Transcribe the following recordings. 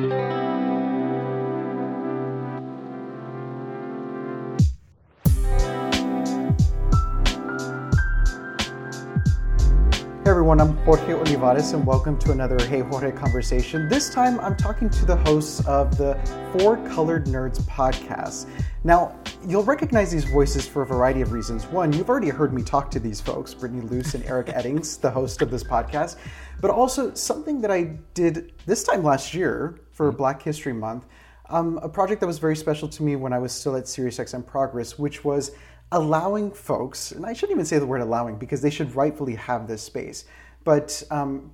Hey everyone, I'm Jorge Olivares and welcome to another Hey Jorge Conversation. This time I'm talking to the hosts of the For Colored Nerds podcast. Now, you'll recognize these voices for a variety of reasons. One, you've already heard me talk to these folks, Brittany Luce and Eric Eddings, the host of this podcast, but also something that I did this time last year for Black History Month, a project that was very special to me when I was still at SiriusXM Progress, which was allowing folks, and I shouldn't even say the word allowing because they should rightfully have this space, but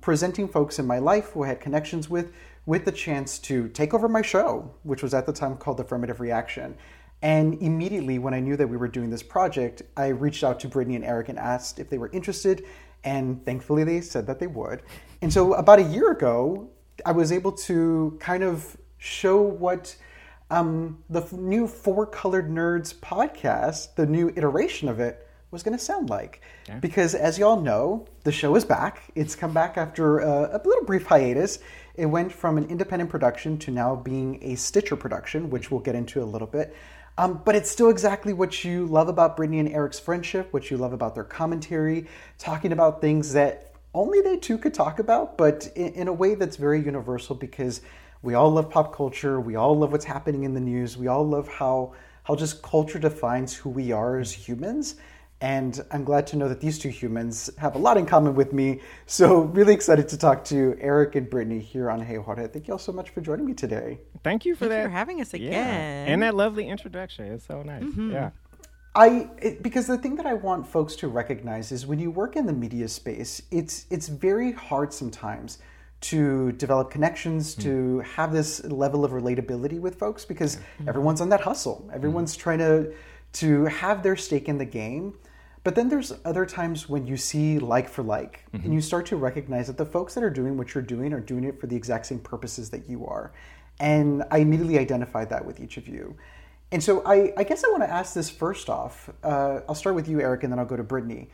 presenting folks in my life who I had connections with the chance to take over my show, which was at the time called Affirmative Reaction. And immediately when I knew that we were doing this project, I reached out to Brittany and Eric and asked if they were interested, and thankfully they said that they would. And so about a year ago, I was able to kind of show what the new For Colored Nerds podcast, the new iteration of it, was going to sound like. Yeah. Because as y'all know, the show is back. It's come back after a little brief hiatus. It went from an independent production to now being a Stitcher production, which we'll get into a little bit. But it's still exactly what you love about Brittany and Eric's friendship, what you love about their commentary, talking about things that only they two could talk about, but in a way that's very universal because we all love pop culture. We all love what's happening in the news. We all love how just culture defines who we are as humans. And I'm glad to know that these two humans have a lot in common with me. So really excited to talk to Eric and Brittany here on Hey Jorge. Thank you all so much for joining me today. Thank you for that. Thank you for having us again. Yeah. And that lovely introduction. It's so nice. Mm-hmm. Yeah. Because the thing that I want folks to recognize is when you work in the media space, it's very hard sometimes to develop connections, to have this level of relatability with folks because everyone's on that hustle. Everyone's trying to have their stake in the game. But then there's other times when you see like for like, and you start to recognize that the folks that are doing what you're doing are doing it for the exact same purposes that you are. And I immediately identified that with each of you. And so I guess I want to ask this first off. I'll start with you, Eric, and then I'll go to Brittany.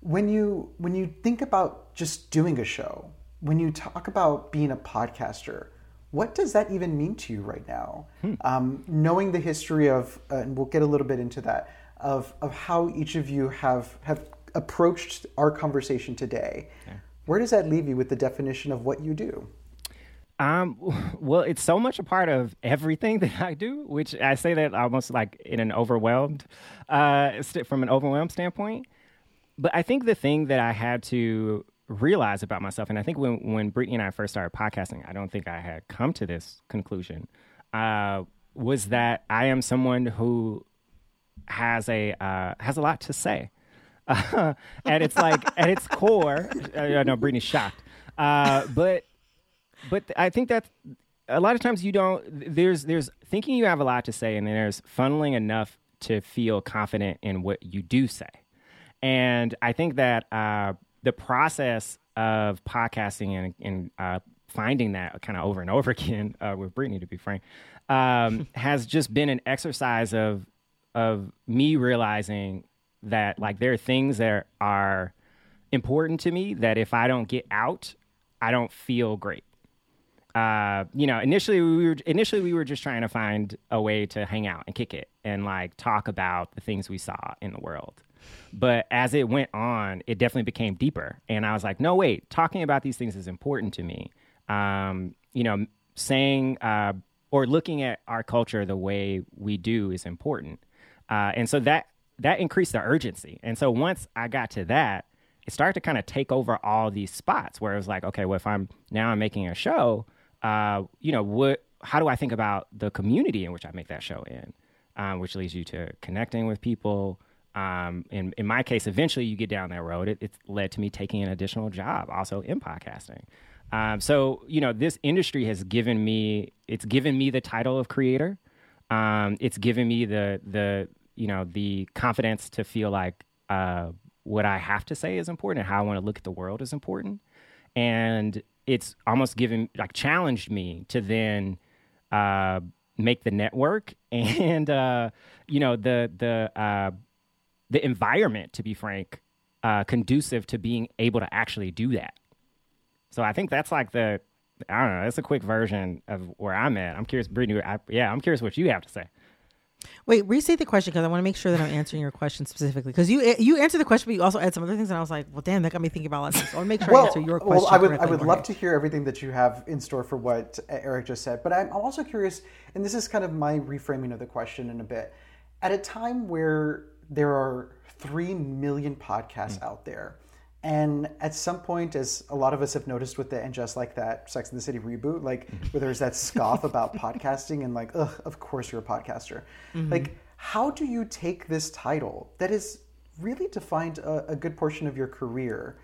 When you think about just doing a show, when you talk about being a podcaster, what does that even mean to you right now? Knowing the history of, and we'll get a little bit into that, of how each of you have approached our conversation today, where does that leave you with the definition of what you do? Well, it's so much a part of everything that I do, which I say that almost like in an overwhelmed, from an overwhelmed standpoint. But I think the thing that I had to realize about myself, and I think when Brittany and I first started podcasting, I don't think I had come to this conclusion, was that I am someone who has a lot to say, and it's like at its core. No, Brittany's shocked, but I think that a lot of times you don't. There's thinking you have a lot to say, and then there's funneling enough to feel confident in what you do say, and I think that. The process of podcasting and finding that kind of over and over again with Brittany, to be frank, has just been an exercise of me realizing that like there are things that are important to me that if I don't get out, I don't feel great. Initially we were just trying to find a way to hang out and kick it and like talk about the things we saw in the world. But as it went on, it definitely became deeper. And I was like, no, wait, talking about these things is important to me. Saying or looking at our culture the way we do is important. And so that increased the urgency. And so once I got to that, it started to kind of take over all these spots where it was like, okay, well, if I'm making a show, how do I think about the community in which I make that show in, which leads you to connecting with people. In my case, eventually you get down that road. It led to me taking an additional job also in podcasting. This industry has given me the title of creator. It's given me the confidence to feel like what I have to say is important and how I want to look at the world is important. And it's almost challenged me to then make the network and, the environment, to be frank, conducive to being able to actually do that. So I think that's like the I don't know. That's a quick version of where I'm at. I'm curious, Brittany. I'm curious what you have to say. Wait, restate the question because I want to make sure that I'm answering your question specifically. Because you answered the question, but you also had some other things, and I was like, well, damn, that got me thinking about lessons. So I want to make sure I answer your question. Well, I would love to hear everything that you have in store for what Eric just said, but I'm also curious, and this is kind of my reframing of the question in a bit. At a time where there are 3 million podcasts out there, and at some point, as a lot of us have noticed with the And Just Like That Sex and the City reboot, like where there's that scoff about podcasting and like, ugh, of course you're a podcaster. Mm-hmm. Like, how do you take this title that has really defined a good portion of your career,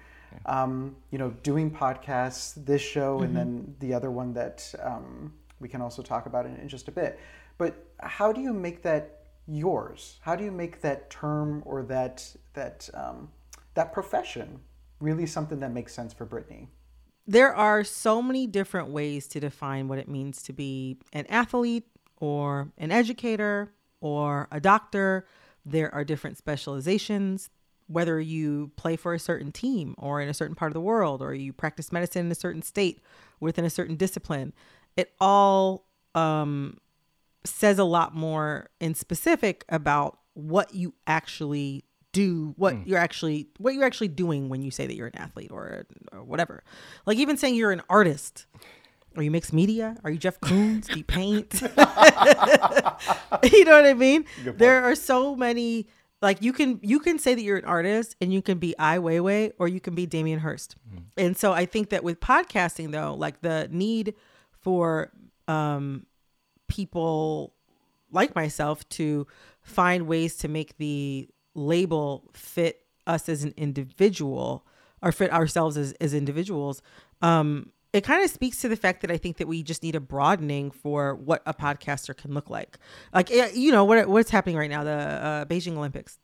doing podcasts, this show, mm-hmm. and then the other one that we can also talk about in just a bit. But how do you make that yours? How do you make that term or that profession really something that makes sense for Brittany? There are so many different ways to define what it means to be an athlete or an educator or a doctor. There are different specializations, whether you play for a certain team or in a certain part of the world, or you practice medicine in a certain state within a certain discipline. It all says a lot more in specific about what you actually do, what you're actually doing when you say that you're an athlete or whatever. Like even saying you're an artist. Are you mixed media? Are you Jeff Koons? Do you paint? You know what I mean? There are so many, like you can say that you're an artist and you can be Ai Weiwei or you can be Damien Hirst. Mm. And so I think that with podcasting though, like the need for people like myself to find ways to make the label fit us as an individual or fit ourselves as individuals. It kind of speaks to the fact that I think that we just need a broadening for what a podcaster can look like. Like, what's happening right now, the Beijing Olympics,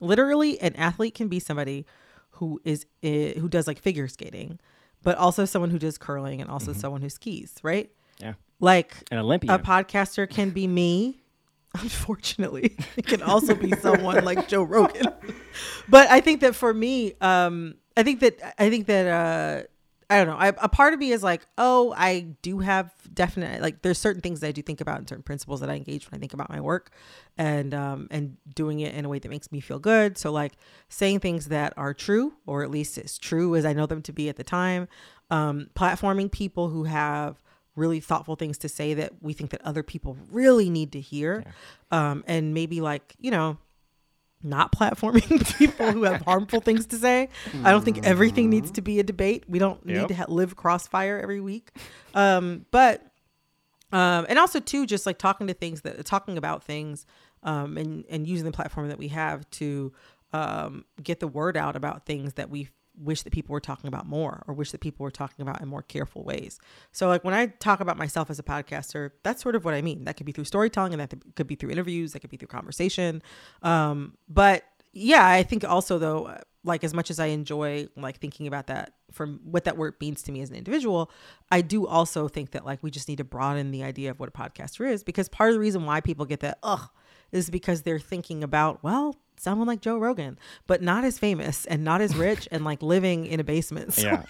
literally an athlete can be somebody who does like figure skating, but also someone who does curling and also mm-hmm. someone who skis. Right. Yeah. Like an Olympian, a podcaster can be me. Unfortunately, it can also be someone like Joe Rogan. But I think that for me, I don't know. A part of me is like, oh, I do have definite, like there's certain things that I do think about and certain principles that I engage when I think about my work and doing it in a way that makes me feel good. So like saying things that are true, or at least as true as I know them to be at the time, platforming people who have really thoughtful things to say that we think that other people really need to hear. Yeah. And maybe like, not platforming people who have harmful things to say. I don't think everything needs to be a debate. We don't need to live crossfire every week. And also too, just like talking about things and using the platform that we have to get the word out about things that we wish that people were talking about more, or wish that people were talking about in more careful ways. So like when I talk about myself as a podcaster, that's sort of what I mean. That could be through storytelling, and that could be through interviews, that could be through conversation. But yeah, I think also though, like as much as I enjoy like thinking about that from what that word means to me as an individual, I do also think that like we just need to broaden the idea of what a podcaster is, because part of the reason why people get that is because they're thinking about, well, someone like Joe Rogan, but not as famous and not as rich and like living in a basement. Yeah.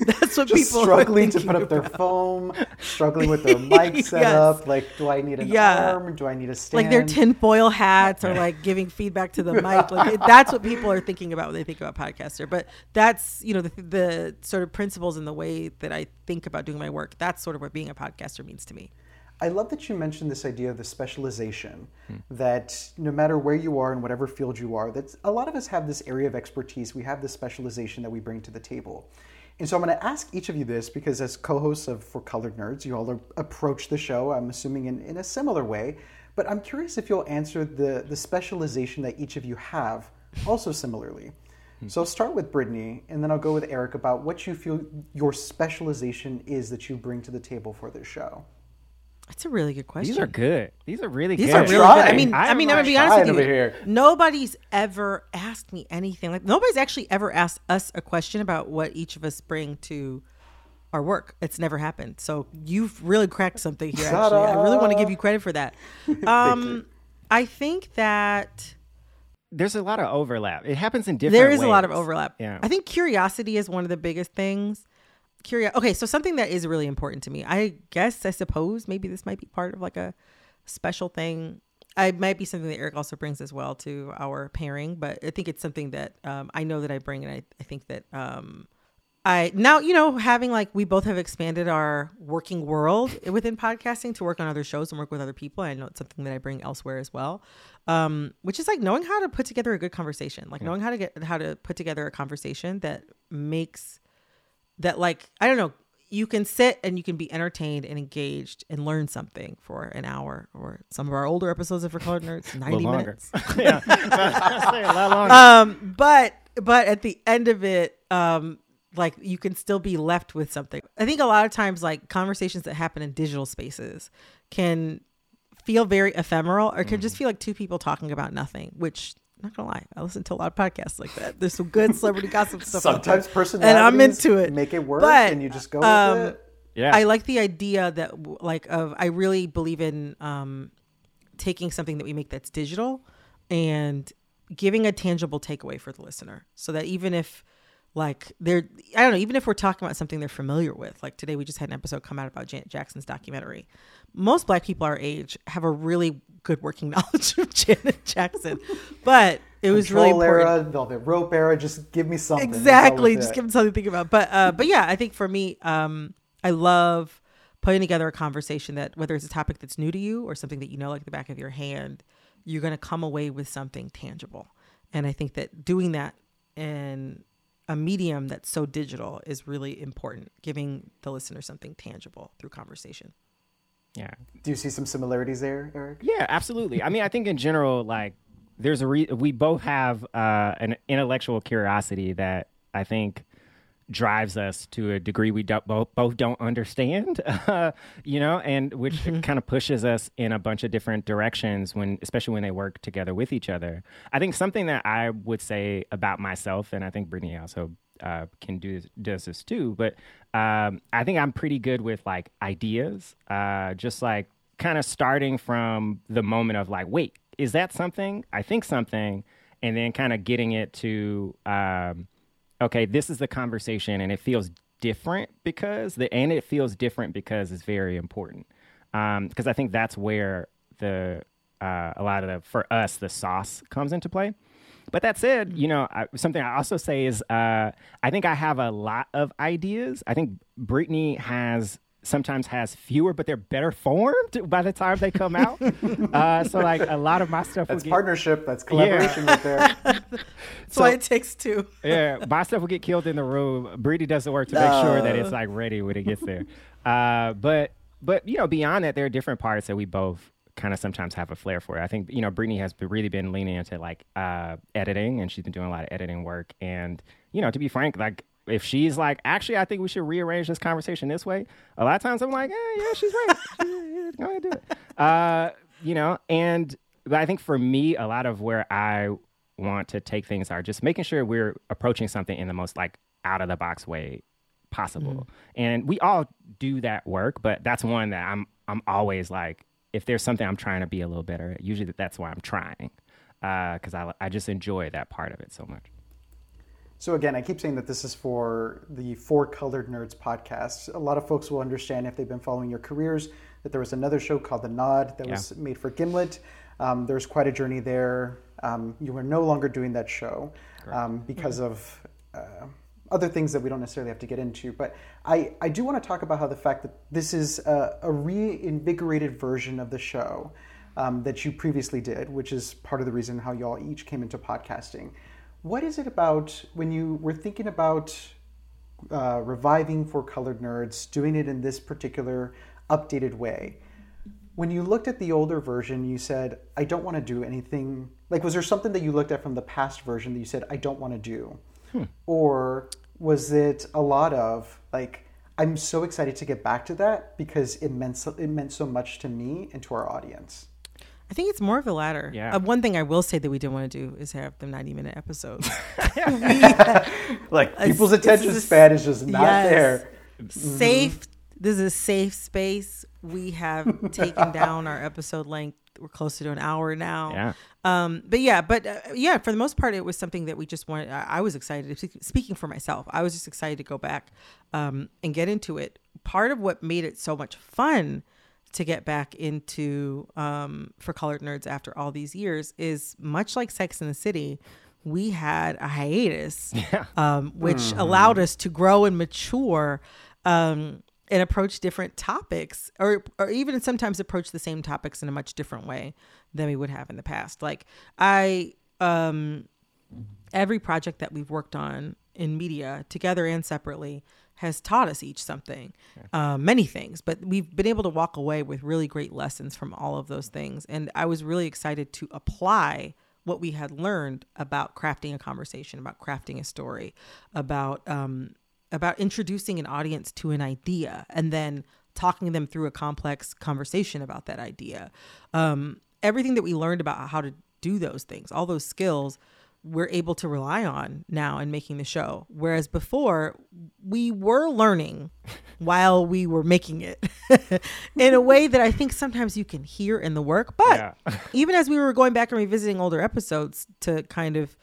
That's what people are struggling to put up their foam, struggling with their mic setup. Yes. Like, do I need an arm? Do I need a stand? Like their tinfoil hats or like giving feedback to the mic. Like that's what people are thinking about when they think about podcaster. But that's, the sort of principles and the way that I think about doing my work. That's sort of what being a podcaster means to me. I love that you mentioned this idea of the specialization, that no matter where you are in whatever field you are, that a lot of us have this area of expertise. We have this specialization that we bring to the table. And so I'm going to ask each of you this, because as co-hosts of For Colored Nerds, you all approach the show, I'm assuming in a similar way, but I'm curious if you'll answer the specialization that each of you have also similarly. So I'll start with Brittany, and then I'll go with Eric about what you feel your specialization is that you bring to the table for this show. That's a really good question. These are good. These are really good. I mean, I'm gonna be honest with you. Nobody's ever asked me anything. Like nobody's actually ever asked us a question about what each of us bring to our work. It's never happened. So you've really cracked something here. Actually, I really want to give you credit for that. I think that there's a lot of overlap. It happens in different ways. There is a lot of overlap. Yeah. I think curiosity is one of the biggest things. curiosity. Okay, so something that is really important to me, I suppose maybe this might be part of like a special thing. It might be something that Eric also brings as well to our pairing, but I think it's something that I know that I bring, and I think that having like, we both have expanded our working world within podcasting to work on other shows and work with other people. I know it's something that I bring elsewhere as well, which is like knowing how to put together a good conversation, like knowing how to put together a conversation that makes that, like, I don't know, you can sit and you can be entertained and engaged and learn something for an hour, or some of our older episodes of For Colored Nerds, 90 minutes. Yeah, a lot longer. But at the end of it, like, you can still be left with something. I think a lot of times, like, conversations that happen in digital spaces can feel very ephemeral, or can just feel like two people talking about nothing, which, I'm not gonna lie, I listen to a lot of podcasts like that. There's some good celebrity gossip stuff. Sometimes personalities, and I'm into it, make it work, but, and you just go with it. Yeah, I like the idea that, like, of, I really believe in taking something that we make that's digital and giving a tangible takeaway for the listener, so that even if, like, they're, I don't know, even if we're talking about something they're familiar with, like today we just had an episode come out about Janet Jackson's documentary. Most Black people our age have a really good working knowledge of Janet Jackson, but it was Control really important. Era, Velvet Rope era, just give me something. Exactly, just give them something to think about. But yeah, I think for me, I love putting together a conversation that, whether it's a topic that's new to you or something that you know like the back of your hand, you're going to come away with something tangible. And I think that doing that and a medium that's so digital is really important, giving the listener something tangible through conversation. Yeah. Do you see some similarities there, Eric? Yeah, absolutely. I mean, I think in general, like, there's we both have an intellectual curiosity that I think drives us to a degree we both don't understand, and which kind of pushes us in a bunch of different directions, especially when they work together with each other. I think something that I would say about myself, and I think Brittany also can does this too, but I think I'm pretty good with, like, ideas, just like kind of starting from the moment of, like, wait, is that something? I think something, and then kind of getting it to, okay, this is the conversation, and it feels different because it's very important. Because I think that's where for us, the sauce comes into play. But that said, something I also say is, I think I have a lot of ideas. I think Brittany sometimes has fewer, but they're better formed by the time they come out. So, like, a lot of my stuff... That's partnership. That's collaboration right there. That's why it takes two. Yeah. My stuff will get killed in the room. Brady does the work to make sure that it's, like, ready when it gets there. But, beyond that, there are different parts that we both kind of sometimes have a flair for. I think, Brittany has really been leaning into, like, editing, and she's been doing a lot of editing work. And, to be frank, like, if she's like, actually, I think we should rearrange this conversation this way, a lot of times I'm like, yeah, she's right. Go ahead and do it. But I think for me, a lot of where I want to take things are just making sure we're approaching something in the most, like, out of the box way possible. Mm-hmm. And we all do that work, but that's one that I'm always like, if there's something I'm trying to be a little better at, usually that's why I'm trying, because I just enjoy that part of it so much. So again, I keep saying that this is for the For Colored Nerds podcast. A lot of folks will understand, if they've been following your careers, that there was another show called The Nod that was made for Gimlet. There's quite a journey there. You were no longer doing that show because of other things that we don't necessarily have to get into. But I do want to talk about how the fact that this is a reinvigorated version of the show that you previously did, which is part of the reason how you all each came into podcasting. What is it about when you were thinking about reviving For Colored Nerds, doing it in this particular updated way? When you looked at the older version, you said, I don't want to do anything. Like, was there something that you looked at from the past version that you said, I don't want to do? Or was it a lot of, like, I'm so excited to get back to that because it meant so much to me and to our audience? I think it's more of the latter. Yeah. One thing I will say that we didn't want to do is have the 90-minute episodes. Like, people's attention span is just not there. This is a safe space. We have taken down our episode length we're closer to an hour now. Yeah. But for the most part, it was something that we just wanted. I was excited. Speaking for myself, I was just excited to go back and get into it. Part of what made it so much fun to get back into For Colored Nerds after all these years is much like Sex and the City. We had a hiatus, which allowed us to grow and mature and approach different topics or even sometimes approach the same topics in a much different way than we would have in the past. Like every project that we've worked on in media together and separately has taught us each something, many things, but we've been able to walk away with really great lessons from all of those things. And I was really excited to apply what we had learned about crafting a conversation, about crafting a story, about introducing an audience to an idea and then talking them through a complex conversation about that idea. Everything that we learned about how to do those things, all those skills, we're able to rely on now in making the show. Whereas before, we were learning while we were making it in a way that I think sometimes you can hear in the work. But even as we were going back and revisiting older episodes to kind of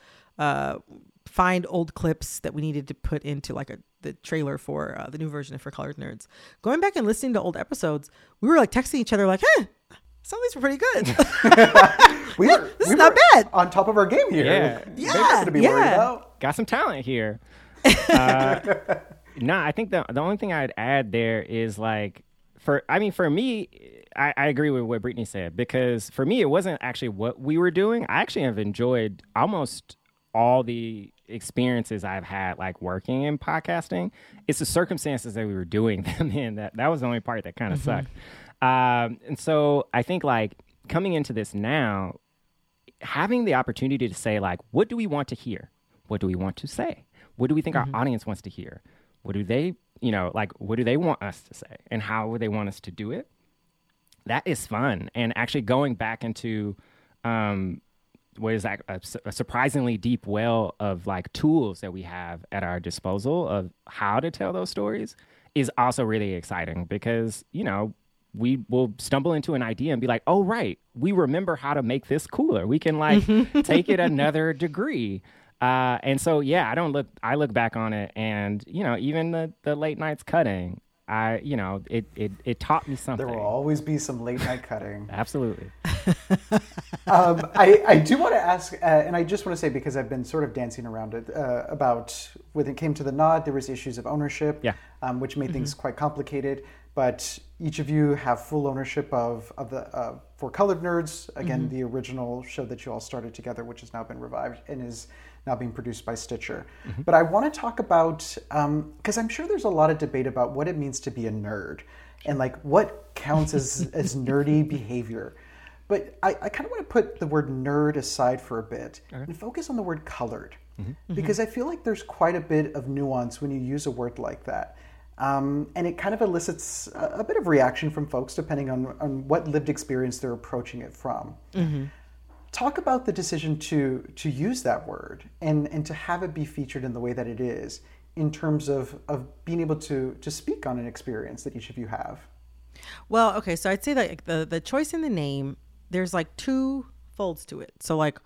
find old clips that we needed to put into like the trailer for the new version of For Colored Nerds, going back and listening to old episodes, we were like texting each other like, hey, some of these were pretty good. This is not bad. On top of our game here. Yeah. Got some talent here. I think the only thing I'd add there is like, for me, I agree with what Brittany said, because for me, it wasn't actually what we were doing. I actually have enjoyed almost all the experiences I've had, like working in podcasting. It's the circumstances that we were doing them in that was the only part that kind of sucked. And so I think like coming into this now, having the opportunity to say like, what do we want to hear? What do we want to say? What do we think our audience wants to hear? What do they, what do they want us to say and how would they want us to do it? That is fun. And actually going back into, what is that, a surprisingly deep well of like tools that we have at our disposal of how to tell those stories is also really exciting because, we will stumble into an idea and be like, oh, right, we remember how to make this cooler. We can like take it another degree. And so, I look back on it and, even the late nights cutting, it taught me something. There will always be some late night cutting. Absolutely. I do want to ask, and I just want to say, because I've been sort of dancing around it, about when it came to The Nod, there was issues of ownership, which made things quite complicated. But each of you have full ownership of the For Colored Nerds, again, the original show that you all started together, which has now been revived and is now being produced by Stitcher. But I want to talk about, because I'm sure there's a lot of debate about what it means to be a nerd and like what counts as nerdy behavior. But I kind of want to put the word nerd aside for a bit and focus on the word colored, because I feel like there's quite a bit of nuance when you use a word like that. And it kind of elicits a bit of reaction from folks depending on what lived experience they're approaching it from. Talk about the decision to use that word and to have it be featured in the way that it is in terms of being able to speak on an experience that each of you have. Well, okay, so I'd say that like, the choice in the name, there's like two folds to it. So like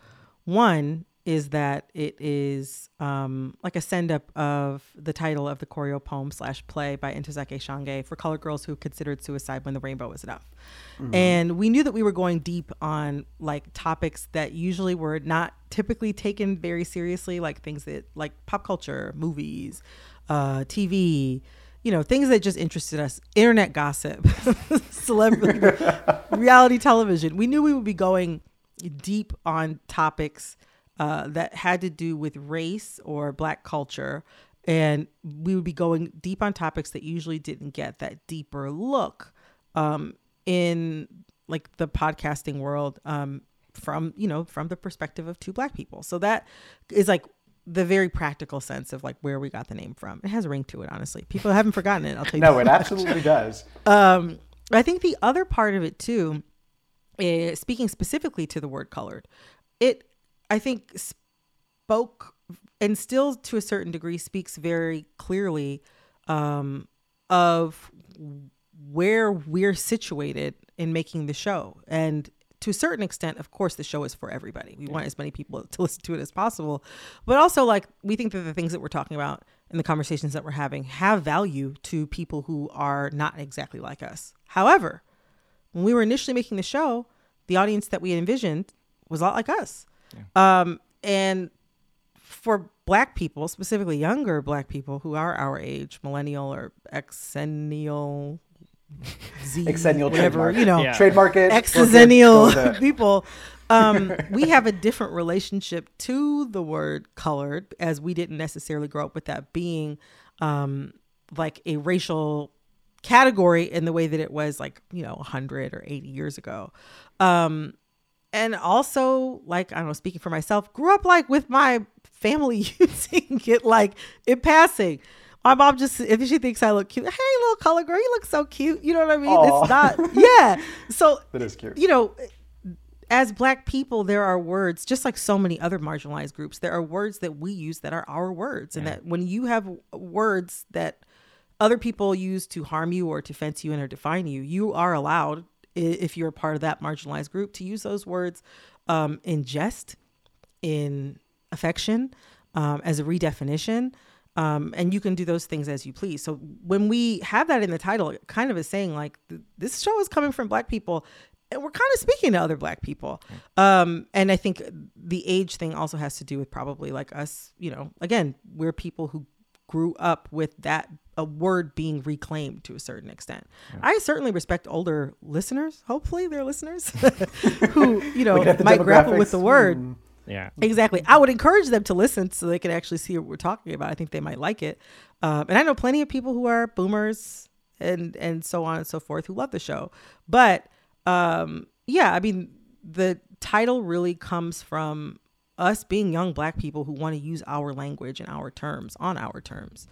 one is that it is like a send-up of the title of the choreo poem / play by Ntozake Shange for colored girls who considered suicide when the rainbow was enough. And we knew that we were going deep on like topics that usually were not typically taken very seriously, like things that like pop culture, movies, TV, things that just interested us, internet gossip, celebrity, reality television. We knew we would be going deep on topics that had to do with race or Black culture. And we would be going deep on topics that usually didn't get that deeper look in like the podcasting world from the perspective of two Black people. So that is like the very practical sense of like where we got the name from. It has a ring to it, honestly. People haven't forgotten it, I'll tell you. No, it absolutely does. I think the other part of it too, is, speaking specifically to the word colored, it I think spoke and still to a certain degree speaks very clearly of where we're situated in making the show and to a certain extent, of course, the show is for everybody. We want as many people to listen to it as possible. But also, like, we think that the things that we're talking about and the conversations that we're having have value to people who are not exactly like us. However, when we were initially making the show, the audience that we envisioned was a lot like us. Yeah. And for Black people, specifically younger Black people who are our age, millennial or exennial, Z, exennial, whatever, you know, trademark it, exennial people, we have a different relationship to the word colored, as we didn't necessarily grow up with that being like a racial category in the way that it was, like, you know, 100 or 80 years ago. And also, like, I don't know, speaking for myself, grew up like with my family using it like in passing. My mom just, if she thinks I look cute, hey, little color girl, you look so cute. You know what I mean? Aww. It's not, So, that is cute. You know, as Black people, there are words, just like so many other marginalized groups, there are words that we use that are our words. And that when you have words that other people use to harm you or to fence you in or define you, you are allowed, if you're a part of that marginalized group, to use those words in jest, in affection, as a redefinition. And you can do those things as you please. So when we have that in the title, it kind of is saying, like, this show is coming from Black people and we're kind of speaking to other Black people. And I think the age thing also has to do with probably, like, us, you know, again, we're people who grew up with that a word being reclaimed to a certain extent. Yeah. I certainly respect older listeners. Hopefully they're listeners who, you know, might grapple with the word. Yeah, exactly. I would encourage them to listen so they can actually see what we're talking about. I think they might like it. And I know plenty of people who are boomers and so on and so forth who love the show. But yeah, I mean, the title really comes from us being young Black people who want to use our language and our terms on our terms.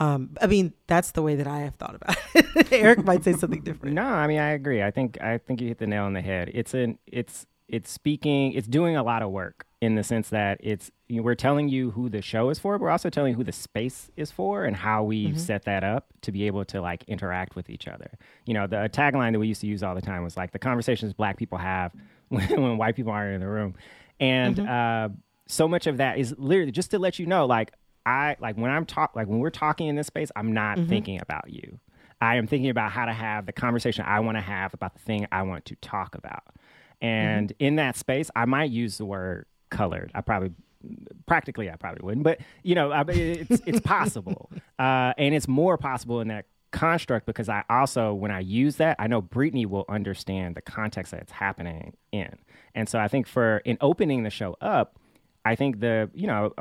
I mean, that's the way that I have thought about it. Eric might say something different. No, I mean, I agree. I think you hit the nail on the head. It's speaking. It's doing a lot of work in the sense that it's, you know, we're telling you who the show is for, but we're also telling you who the space is for and how we've set that up to be able to, like, interact with each other. You know, the tagline that we used to use all the time was, like, the conversations Black people have when white people aren't in the room. And so much of that is literally just to let you know, like, when we're talking in this space, I'm not thinking about you. I am thinking about how to have the conversation I want to have about the thing I want to talk about. And in that space, I might use the word colored. I probably wouldn't, but, you know, it's possible. And it's more possible in that construct because I also, when I use that, I know Brittany will understand the context that it's happening in. And so I think in opening the show up, I think a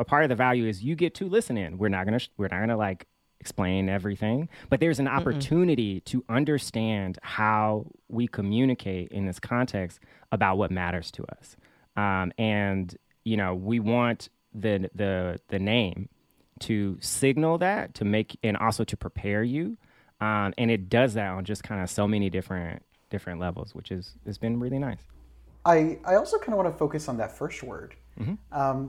part of the value is you get to listen in. We're not gonna like explain everything, but there's an opportunity to understand how we communicate in this context about what matters to us. And, you know, we want the name to signal that, to make, and also to prepare you. And it does that on just kind of so many different levels, which has been really nice. I also kind of want to focus on that first word.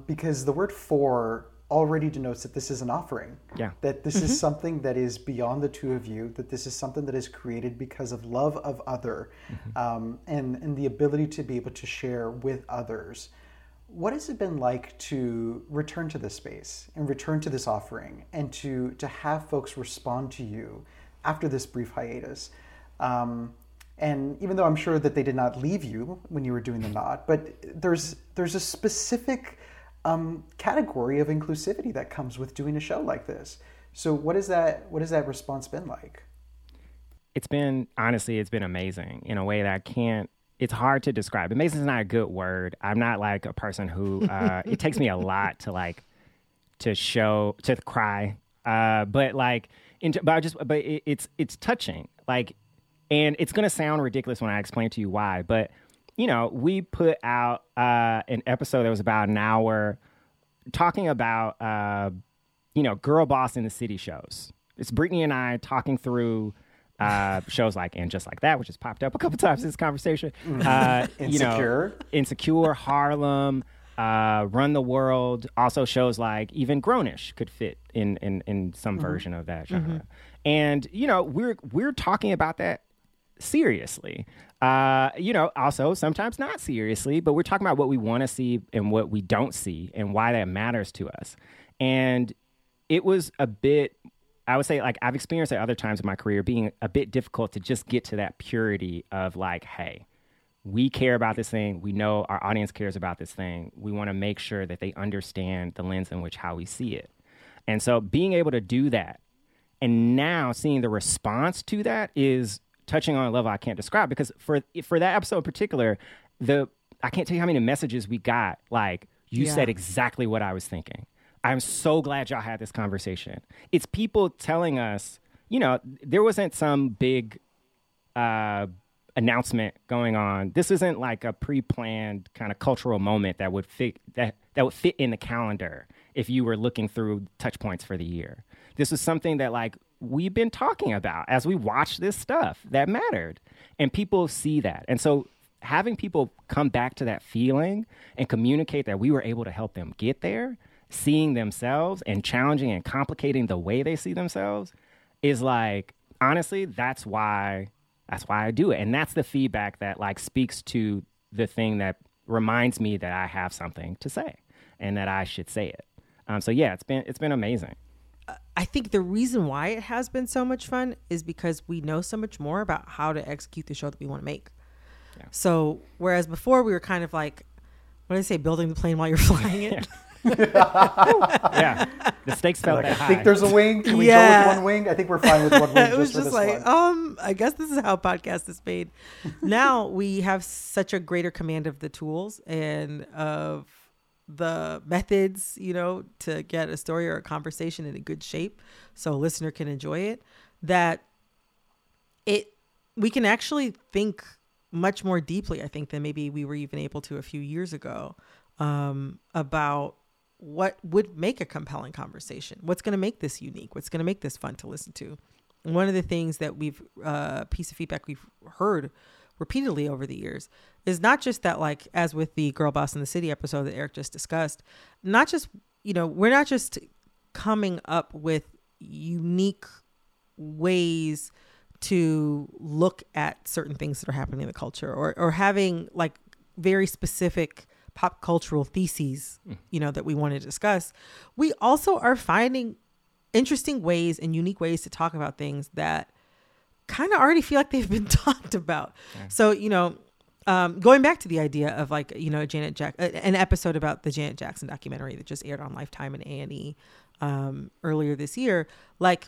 Because the word for already denotes that this is an offering, that this is something that is beyond the two of you, that this is something that is created because of love of other, and the ability to be able to share with others. What has it been like to return to this space and return to this offering and to have folks respond to you after this brief hiatus? And even though I'm sure that they did not leave you when you were doing the Nod, but there's a specific category of inclusivity that comes with doing a show like this. So what has that response been like? It's been amazing in a way that it's hard to describe. Amazing is not a good word. I'm not like a person who, it takes me a lot to like, to cry. It's touching. Like, and it's going to sound ridiculous when I explain to you why, but, you know, we put out an episode that was about an hour talking about, you know, girl boss in the city shows. It's Brittany and I talking through shows like And Just Like That, which has popped up a couple times in this conversation. Insecure. You know, Insecure, Harlem, Run the World. Also shows like even Grown-ish could fit in some version of that genre. And, you know, we're talking about that seriously. You know, also sometimes not seriously, but we're talking about what we want to see and what we don't see and why that matters to us. And it was a bit, I would say, like, I've experienced at other times in my career being a bit difficult to just get to that purity of like, hey, we care about this thing. We know our audience cares about this thing. We want to make sure that they understand the lens in which how we see it. And so being able to do that and now seeing the response to that is touching on a level I can't describe, because for that episode in particular, I can't tell you how many messages we got, like, you said exactly what I was thinking. I'm so glad y'all had this conversation. It's people telling us, you know, there wasn't some big announcement going on. This isn't like a pre-planned kind of cultural moment that would fit that would fit in the calendar if you were looking through touch points for the year. This was something that, like, we've been talking about as we watch this stuff that mattered. And people see that. And so having people come back to that feeling and communicate that we were able to help them get there, seeing themselves and challenging and complicating the way they see themselves is, like, honestly, that's why I do it. And that's the feedback that, like, speaks to the thing that reminds me that I have something to say and that I should say it. So yeah, it's been amazing. I think the reason why it has been so much fun is because we know so much more about how to execute the show that we want to make. Yeah. So whereas before we were kind of like, what did I say, building the plane while you're flying it? Yeah. The stakes felt like, I think there's a wing. Can we go with one wing? I think we're fine with one wing. It was just like, I guess this is how podcast is made. Now we have such a greater command of the tools and of the methods, you know, to get a story or a conversation in a good shape so a listener can enjoy it, that we can actually think much more deeply, I think, than maybe we were even able to a few years ago, about what would make a compelling conversation, what's going to make this unique, what's going to make this fun to listen to. And one of the things that piece of feedback we've heard repeatedly over the years is not just that, like, as with the Girl Boss in the City episode that Eric just discussed, not just, you know, we're not just coming up with unique ways to look at certain things that are happening in the culture, or having, like, very specific pop cultural theses, you know, that we want to discuss. We also are finding interesting ways and unique ways to talk about things that kind of already feel like they've been talked about. Yeah. So, you know, going back to the idea of, like, you know, an episode about the Janet Jackson documentary that just aired on Lifetime and A&E earlier this year, like,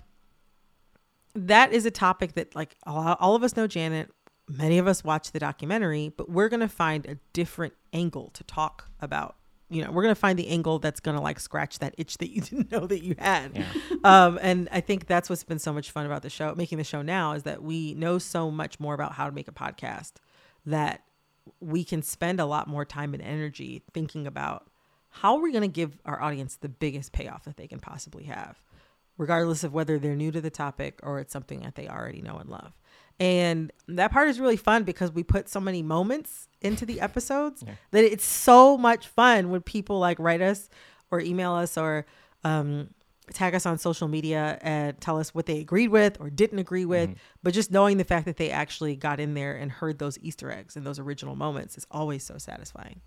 that is a topic that, like, all of us know Janet, many of us watch the documentary, but we're going to find a different angle to talk about. You know, we're going to find the angle that's going to, like, scratch that itch that you didn't know that you had. Yeah. And I think that's what's been so much fun about the show, making the show now, is that we know so much more about how to make a podcast that we can spend a lot more time and energy thinking about how we're going to give our audience the biggest payoff that they can possibly have, regardless of whether they're new to the topic or it's something that they already know and love. And that part is really fun because we put so many moments into the episodes that it's so much fun when people, like, write us or email us or tag us on social media and tell us what they agreed with or didn't agree with. Mm-hmm. But just knowing the fact that they actually got in there and heard those Easter eggs and those original moments is always so satisfying.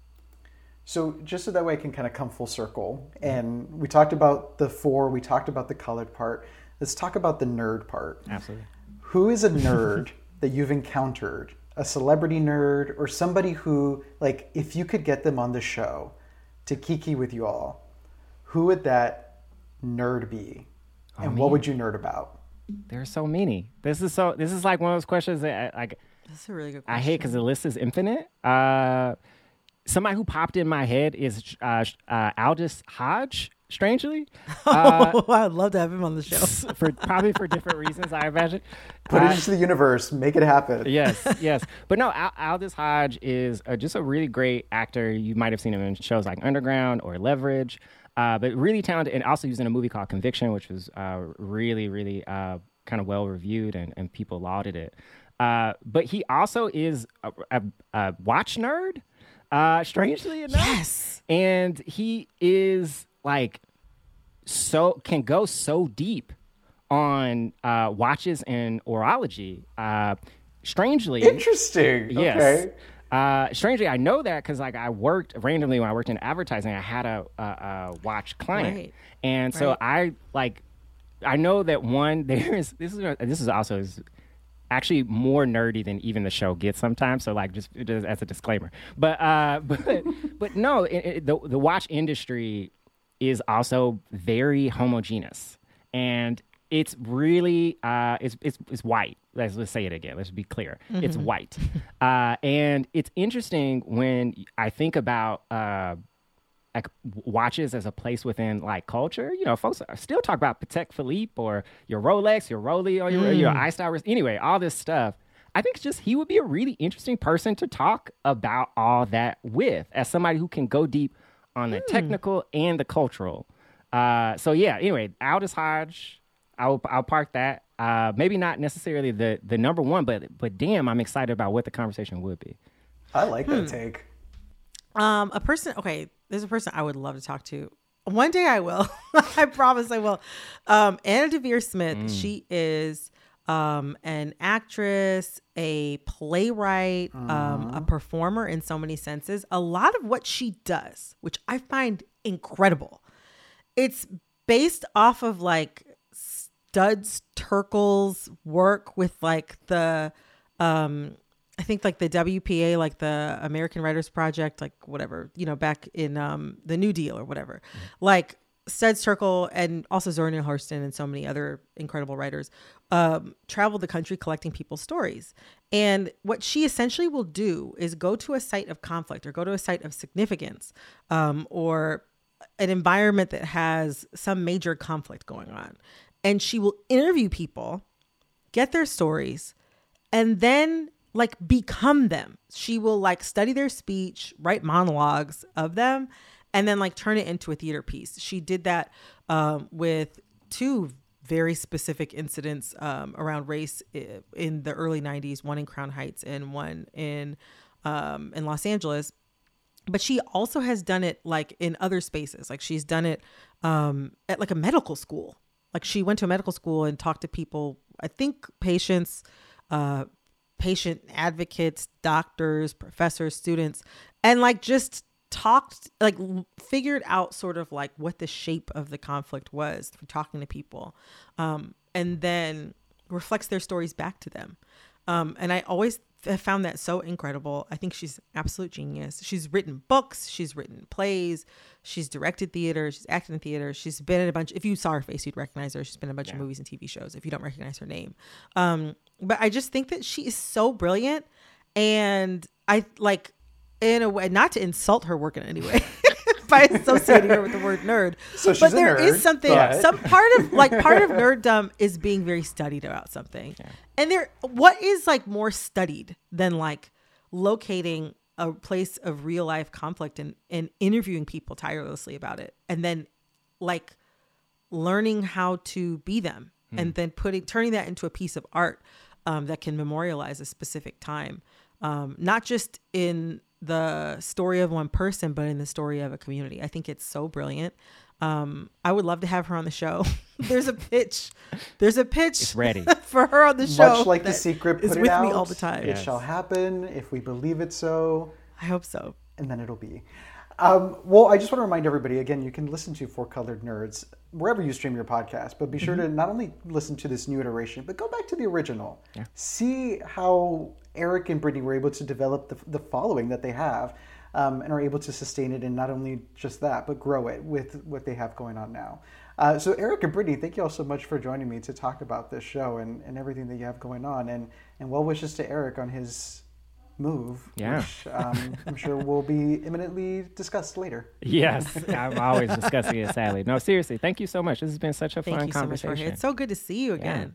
So just so that way I can kind of come full circle. Mm-hmm. And we talked about the four, we talked about the colored part. Let's talk about the nerd part. Absolutely. Who is a nerd that you've encountered, a celebrity nerd or somebody who, like, if you could get them on the show to kiki with you all, who would that nerd be? And what would you nerd about? There are so many. This is like one of those questions that that's a really good question. I hate because the list is infinite. Somebody who popped in my head is Aldis Hodge. Strangely, I'd love to have him on the show for different reasons. I imagine put it into the universe, make it happen. Yes, but no, Aldis Hodge is just a really great actor. You might have seen him in shows like Underground or Leverage, but really talented. And also, he was in a movie called Conviction, which was really, really kind of well reviewed and people lauded it. But he also is a watch nerd, strangely enough. Yes, and he is, like, so can go so deep on watches and horology. strangely... Interesting. Yes. Okay. Strangely, I know that because like I worked randomly when I worked in advertising, I had a watch client. Right. And so I know that one, this is also is actually more nerdy than even the show gets sometimes. So like just as a disclaimer, but no, the watch industry is also very homogeneous and it's really it's white. Let's say it again. Let's be clear. Mm-hmm. It's white, and it's interesting when I think about like watches as a place within like culture. You know, folks still talk about Patek Philippe or your Rolex, your Rollie, or your iStar. Anyway, all this stuff. I think it's just he would be a really interesting person to talk about all that with, as somebody who can go deep on the technical and the cultural. So yeah. Anyway, Aldis Hodge. I'll park that. Maybe not necessarily the number one, but damn, I'm excited about what the conversation would be. I like that take. There's a person I would love to talk to. One day I will. I promise I will. Anna Deavere Smith, she is an actress, a playwright, a performer in so many senses. A lot of what she does, which I find incredible, it's based off of like Studs Terkel's work with like the, I think like the WPA, like the American Writers Project, like whatever, you know, back in the New Deal or whatever, like Studs Terkel and also Zora Neale Hurston and so many other incredible writers traveled the country collecting people's stories. And what she essentially will do is go to a site of conflict or go to a site of significance or an environment that has some major conflict going on. And she will interview people, get their stories, and then like become them. She will like study their speech, write monologues of them, and then like turn it into a theater piece. She did that with two very specific incidents around race in the early 90s, one in Crown Heights and one in Los Angeles. But she also has done it like in other spaces. Like she's done it at like a medical school. Like she went to a medical school and talked to people, I think patients, patient advocates, doctors, professors, students, and like just talked, like figured out sort of like what the shape of the conflict was through talking to people and then reflects their stories back to them. And I always found that so incredible. I think she's an absolute genius. She's written books. She's written plays. She's directed theater. She's acted in theater. She's been in a bunch. If you saw her face, you'd recognize her. She's been in a bunch of movies and TV shows if you don't recognize her name. But I just think that she is so brilliant. And I like, in a way, not to insult her work in any way. By associating her with the word nerd. So but there nerd, is something, but... some part of nerddom is being very studied about something. Yeah. And what is like more studied than like locating a place of real life conflict and interviewing people tirelessly about it. And then like learning how to be them and then turning that into a piece of art that can memorialize a specific time. Not just in the story of one person, but in the story of a community. I think it's so brilliant. I would love to have her on the show. There's a pitch it's ready for her on the show. Much like The Secret, put it out. It's with me all the time. Yes. It shall happen if we believe it so. I hope so. And then it'll be. Well, I just want to remind everybody, again, you can listen to For Colored Nerds wherever you stream your podcast, but be sure to not only listen to this new iteration, but go back to the original. Yeah. See how Eric and Brittany were able to develop the following that they have and are able to sustain it, and not only just that, but grow it with what they have going on now. So Eric and Brittany, thank you all so much for joining me to talk about this show and everything that you have going on, and well wishes to Eric on his move, which I'm sure will be imminently discussed later. Yes, I'm always discussing it, sadly. No, seriously, thank you so much. This has been such a fun conversation. It's so good to see you again.